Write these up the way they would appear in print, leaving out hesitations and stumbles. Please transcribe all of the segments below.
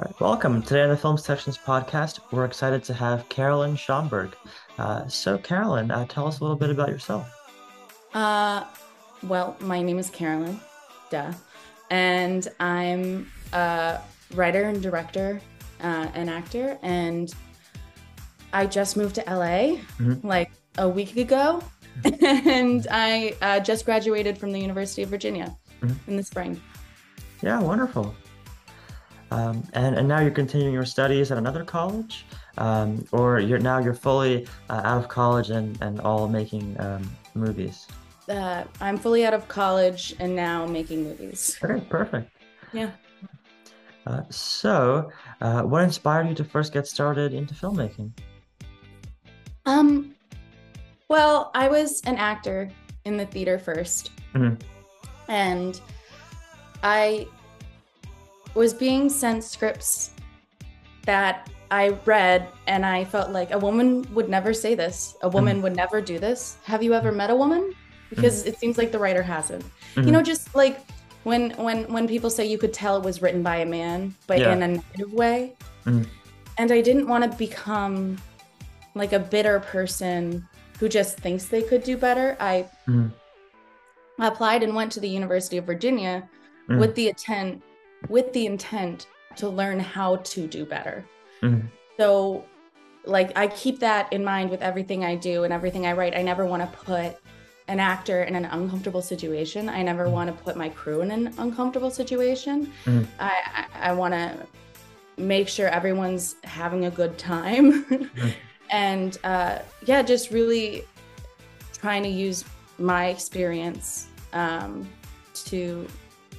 All right, welcome. Today on the Film Sessions Podcast, we're excited to have Carolyn Schaumburg. Carolyn, tell us a little bit about yourself. Well, my name is Carolyn, duh, and I'm a writer and director and actor, and I just moved to LA like a week ago, and I just graduated from the University of Virginia in the spring. Yeah, wonderful. And now you're continuing your studies at another college, or you're fully out of college and all making movies? I'm fully out of college and now making movies. Okay, perfect. Yeah. What inspired you to first get started into filmmaking? Well, I was an actor in the theater first, and I was being sent scripts that I read, and I felt like a woman would never say this. A woman would never do this. Have you ever met a woman? Because it seems like the writer hasn't. You know, just like when people say you could tell it was written by a man, but in a negative way. And I didn't want to become like a bitter person who just thinks they could do better. I applied and went to the University of Virginia with the intent to learn how to do better. So like I keep that in mind with everything I do and everything I write. I never want to put an actor in an uncomfortable situation. I never want to put my crew in an uncomfortable situation. I want to make sure everyone's having a good time. And just really trying to use my experience to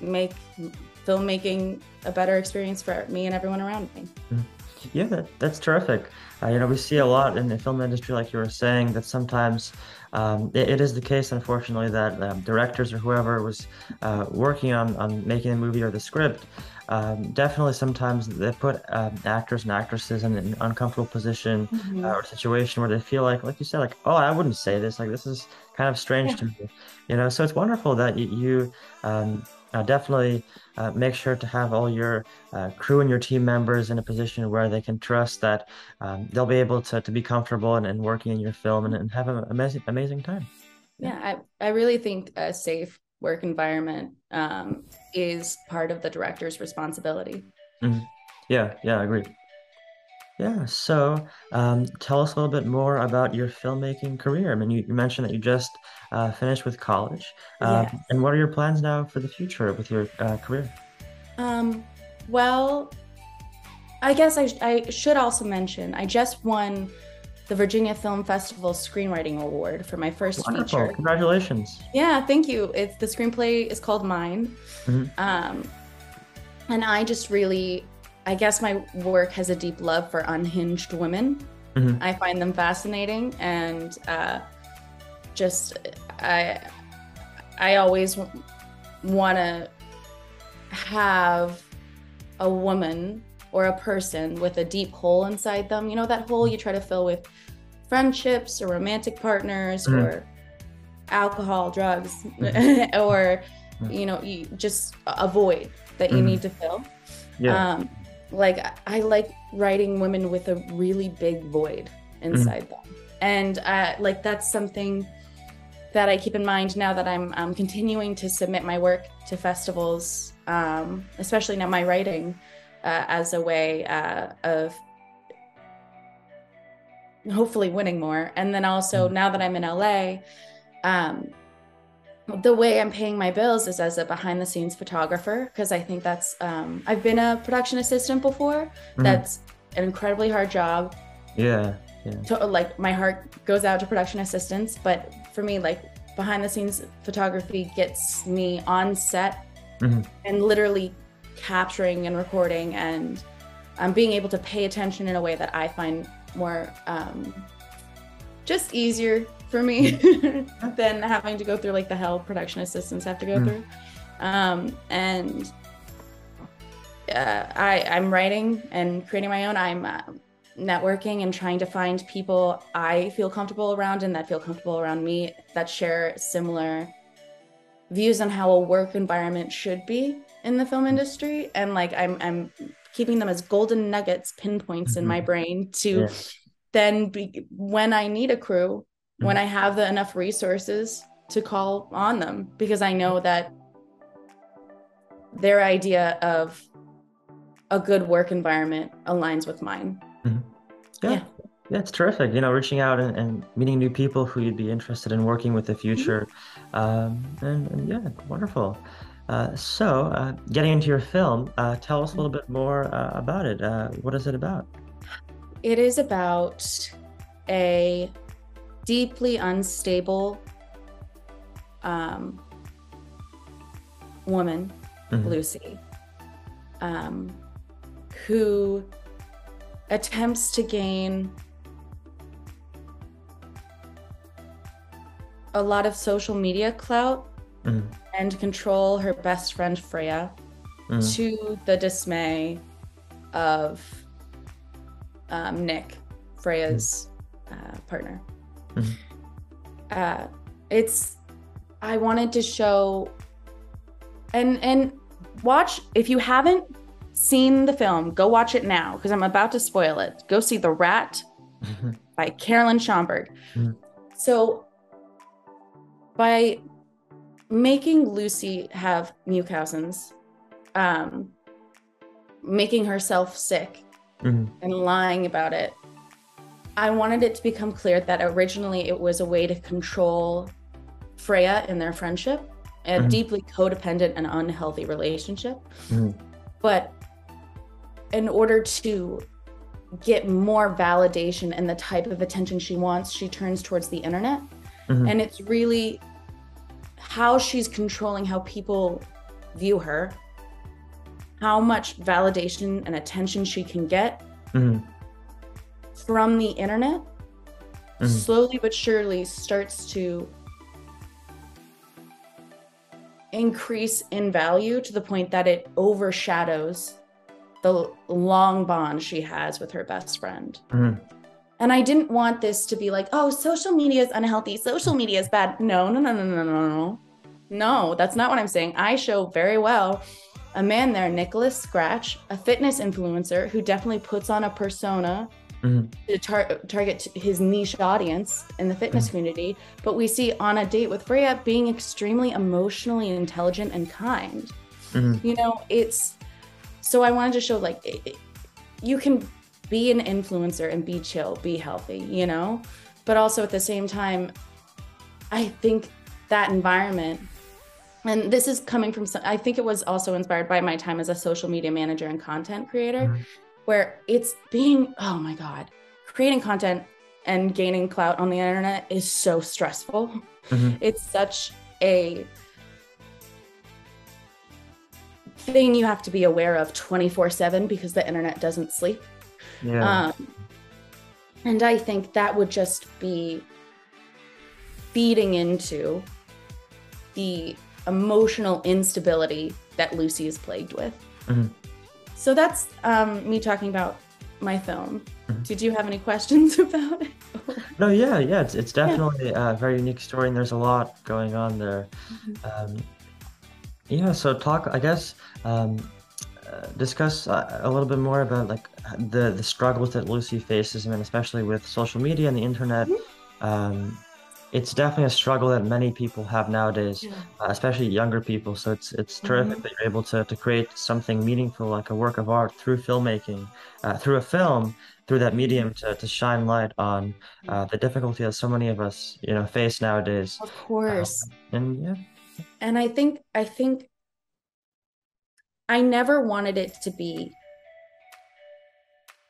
make filmmaking a better experience for me and everyone around me. Yeah, that's terrific. We see a lot in the film industry, like you were saying, that sometimes it is the case, unfortunately, that directors or whoever was working on making the movie or the script, definitely sometimes they put actors and actresses in an uncomfortable position or situation where they feel like you said, like, oh, I wouldn't say this. Like, this is kind of strange to me. So it's wonderful that you definitely make sure to have all your crew and your team members in a position where they can trust that they'll be able to be comfortable and working in your film and have an amazing time. I really think a safe work environment is part of the director's responsibility. I agree. So tell us a little bit more about your filmmaking career. I mean, you mentioned that you just finished with college. And what are your plans now for the future with your career? Well, I guess I should also mention, I just won the Virginia Film Festival Screenwriting Award for my first feature. Congratulations. Yeah, thank you. The screenplay is called Mine. And I just really... I guess my work has a deep love for unhinged women. I find them fascinating, and I always want to have a woman or a person with a deep hole inside them. You know, that hole you try to fill with friendships or romantic partners or alcohol, drugs, or, you know, you just a void that you need to fill. I like writing women with a really big void inside them. And that's something that I keep in mind now that I'm continuing to submit my work to festivals, especially now my writing, as a way of hopefully winning more. And then also now that I'm in LA, the way I'm paying my bills is as a behind-the-scenes photographer, because I think that's, I've been a production assistant before. That's an incredibly hard job. Yeah. So, my heart goes out to production assistants, but for me, behind-the-scenes photography gets me on set and literally capturing and recording, and being able to pay attention in a way that I find more just easier for me than having to go through the hell production assistants have to go through. I'm writing and creating my own. I'm networking and trying to find people I feel comfortable around and that feel comfortable around me, that share similar views on how a work environment should be in the film industry. And I'm keeping them as golden nuggets, pinpoints in my brain to then be, when I need a crew, when I have the enough resources to call on them, because I know that their idea of a good work environment aligns with mine. Yeah. That's terrific. You know, reaching out and meeting new people who you'd be interested in working with in the future. And yeah, wonderful. So getting into your film, tell us a little bit more about it. What is it about? It is about a deeply unstable woman, Lucy, who attempts to gain a lot of social media clout and control her best friend Freya to the dismay of Nick, Freya's partner. I wanted to show and watch, if you haven't seen the film, go watch it now because I'm about to spoil it. Go see The Rat by Carolyn Schaumburg. So by making Lucy have Munchausen's, making herself sick and lying about it, I wanted it to become clear that originally it was a way to control Freya in their friendship, a deeply codependent and unhealthy relationship. But in order to get more validation and the type of attention she wants, she turns towards the internet. And it's really how she's controlling how people view her, how much validation and attention she can get from the internet, slowly but surely starts to increase in value to the point that it overshadows the long bond she has with her best friend. And I didn't want this to be like, oh, social media is unhealthy, social media is bad. No, that's not what I'm saying. I show very well a man there, Nicholas Scratch, a fitness influencer who definitely puts on a persona to target his niche audience in the fitness community. But we see On a Date with Freya being extremely emotionally intelligent and kind. You know, it's, so I wanted to show like, you can be an influencer and be chill, be healthy, you know? But also at the same time, I think that environment, and this is coming from, I think it was also inspired by my time as a social media manager and content creator, where it's being, oh my God, creating content and gaining clout on the internet is so stressful. It's such a thing you have to be aware of 24/7 because the internet doesn't sleep. And I think that would just be feeding into the emotional instability that Lucy is plagued with. So that's me talking about my film. Did you have any questions about it? No, yeah, it's definitely a very unique story and there's a lot going on there. Yeah, so talk, I guess, discuss a little bit more about like the struggles that Lucy faces, and especially with social media and the internet. It's definitely a struggle that many people have nowadays, especially younger people. So it's terrific that you're able to create something meaningful, like a work of art, through filmmaking, through a film, through that medium to shine light on the difficulty that so many of us, you know, face nowadays. Of course. And I think I never wanted it to be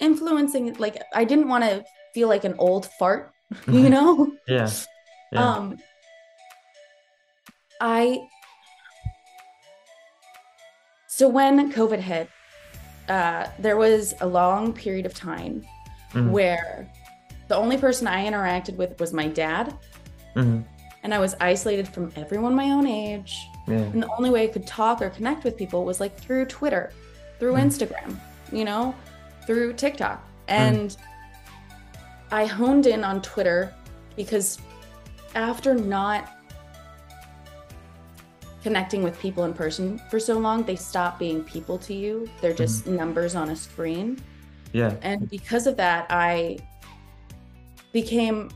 influencing. Like I didn't want to feel like an old fart, you know? So when COVID hit, there was a long period of time where the only person I interacted with was my dad. And I was isolated from everyone my own age. And the only way I could talk or connect with people was like through Twitter, through Instagram, you know, through TikTok. And I honed in on Twitter because after not connecting with people in person for so long, they stop being people to you. They're just numbers on a screen. Yeah. And because of that, I became,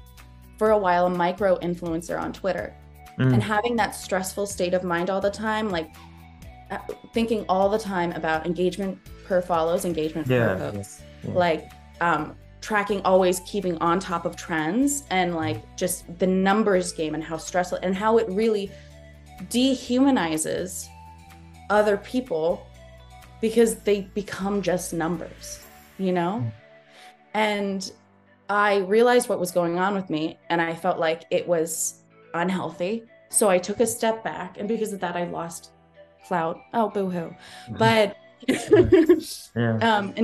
for a while, a micro-influencer on Twitter. And having that stressful state of mind all the time, like thinking all the time about engagement per follows, engagement per posts, like tracking, always keeping on top of trends, and like just the numbers game and how stressful and how it really dehumanizes other people because they become just numbers, you know? And I realized what was going on with me, and I felt like it was unhealthy. So I took a step back, and because of that, I lost clout. Oh, boo-hoo. But in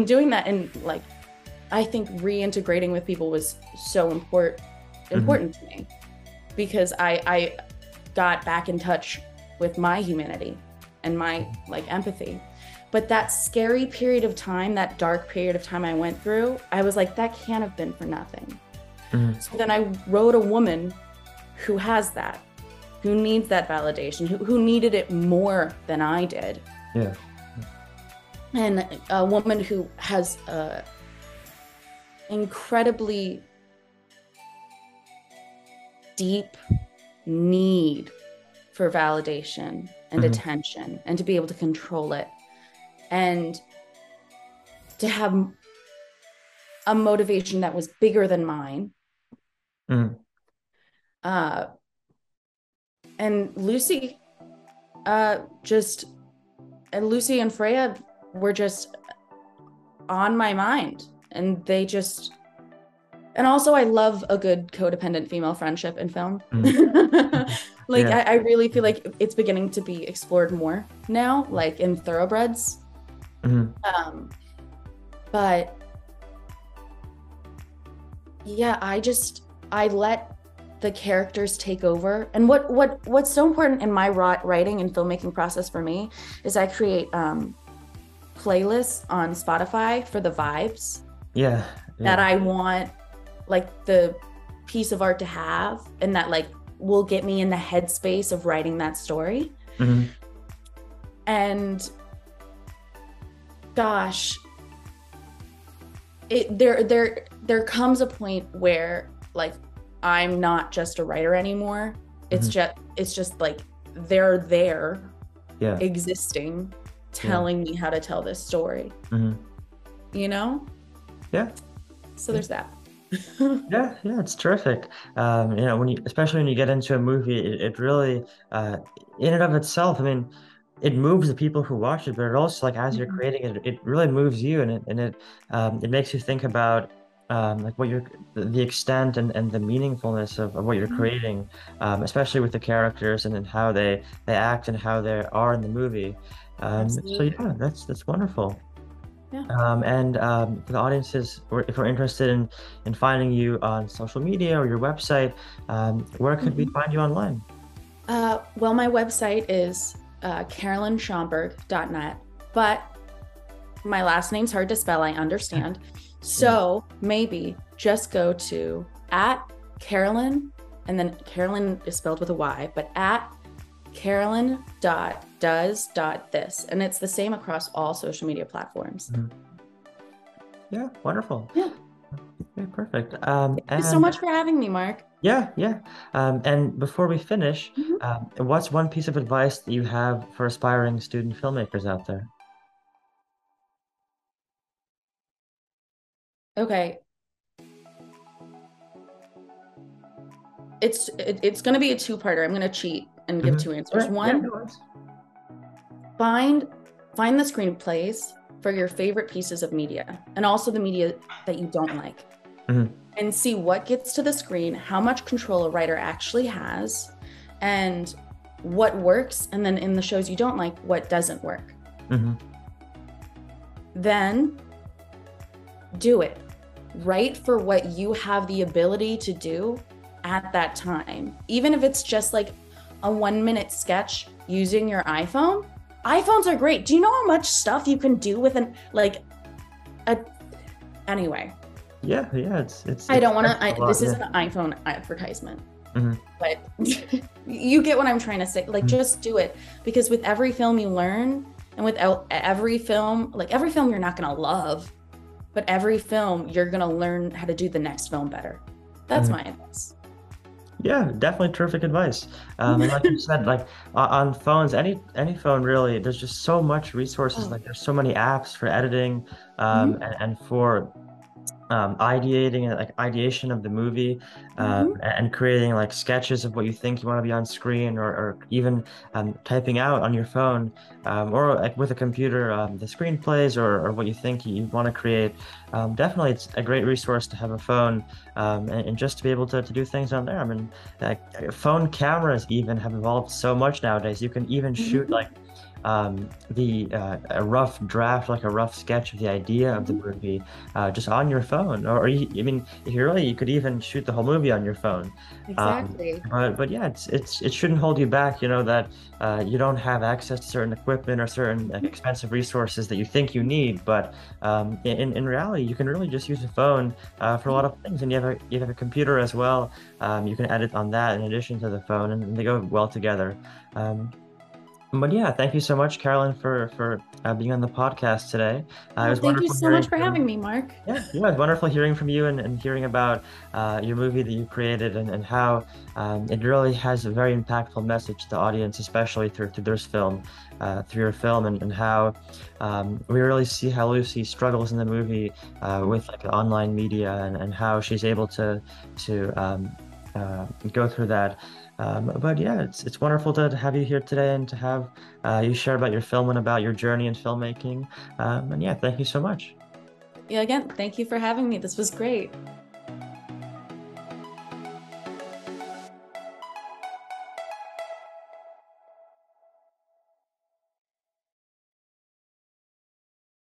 doing that, and like, I think reintegrating with people was so important to me, because I got back in touch with my humanity and my like empathy. But that scary period of time, that dark period of time I went through, I was like, that can't have been for nothing. So then I wrote a woman who has that, who needs that validation, who needed it more than I did. Yeah. And a woman who has a incredibly deep need for validation and attention, and to be able to control it, and to have a motivation that was bigger than mine. And Lucy, Lucy and Freya were just on my mind, and they just, and also I love a good codependent female friendship in film. Like, yeah. I really feel like it's beginning to be explored more now, like in Thoroughbreds. But yeah, I let the characters take over. And what's so important in my writing and filmmaking process for me is I create playlists on Spotify for the vibes that I want, like the piece of art to have, and that like will get me in the headspace of writing that story. And gosh, there comes a point where like I'm not just a writer anymore. It's just like they're there, existing, telling me how to tell this story. You know? Yeah. So there's that. yeah, it's terrific. You know, especially when you get into a movie, it really, in and of itself, I mean, it moves the people who watch it, but it also, like, as you're creating it, it really moves you, and it makes you think about like what the extent and the meaningfulness of what you're creating, especially with the characters and how they act and how they are in the movie. So yeah, that's wonderful. Yeah. And for the audiences, if we're interested in finding you on social media or your website, where could we find you online? Well, my website is carolynschaumburg.net, but my last name's hard to spell, I understand. So maybe just go to @Carolyn, and then Carolyn is spelled with a Y, but @Carolyn.does.this. And it's the same across all social media platforms. Yeah, wonderful. Yeah. Okay, perfect. Thank you so much for having me, Mark. Yeah. And before we finish, what's one piece of advice that you have for aspiring student filmmakers out there? Okay. It's going to be a two-parter. I'm going to cheat and give two answers. One, find the screenplays for your favorite pieces of media, and also the media that you don't like, and see what gets to the screen, how much control a writer actually has, and what works. And then in the shows you don't like, what doesn't work. Then do it. Write for what you have the ability to do at that time. Even if it's just like a 1-minute sketch using your iPhone. iPhones are great. Do you know how much stuff you can do with anyway. Yeah, I don't want to, this isn't an iPhone advertisement. Mm-hmm. But you get what I'm trying to say. Like, mm-hmm. just do it, because with every film you learn, and without every film, like every film you're not going to love, but every film you're going to learn how to do the next film better. That's mm-hmm. my advice. Yeah, definitely terrific advice. And like you said, like on phones, any phone really, there's just so much resources. Oh. Like there's so many apps for editing mm-hmm. and for ideation of the movie, mm-hmm. and creating like sketches of what you think you want to be on screen, or even typing out on your phone, or like with a computer, the screenplays or what you think you want to create. Definitely it's a great resource to have a phone, and just to be able to do things on there. I mean, like phone cameras even have evolved so much nowadays. You can even mm-hmm. shoot like a rough draft, like a rough sketch of the idea of the movie, just on your phone, you could even shoot the whole movie on your phone. Exactly. But yeah, it shouldn't hold you back, you know, that you don't have access to certain equipment or certain expensive resources that you think you need, but in reality, you can really just use a phone for a lot of things, and you have a computer as well. You can edit on that in addition to the phone, and they go well together. But yeah, thank you so much, Carolyn, for being on the podcast today. Thank you so much for having me, Mark. Yeah, it was wonderful hearing from you and hearing about your movie that you created and how it really has a very impactful message to the audience, especially through this film, through your film, and how we really see how Lucy struggles in the movie with like online media and how she's able to go through that. But yeah, it's wonderful to have you here today and to have you share about your film and about your journey in filmmaking. And yeah, thank you so much. Yeah, again, thank you for having me. This was great.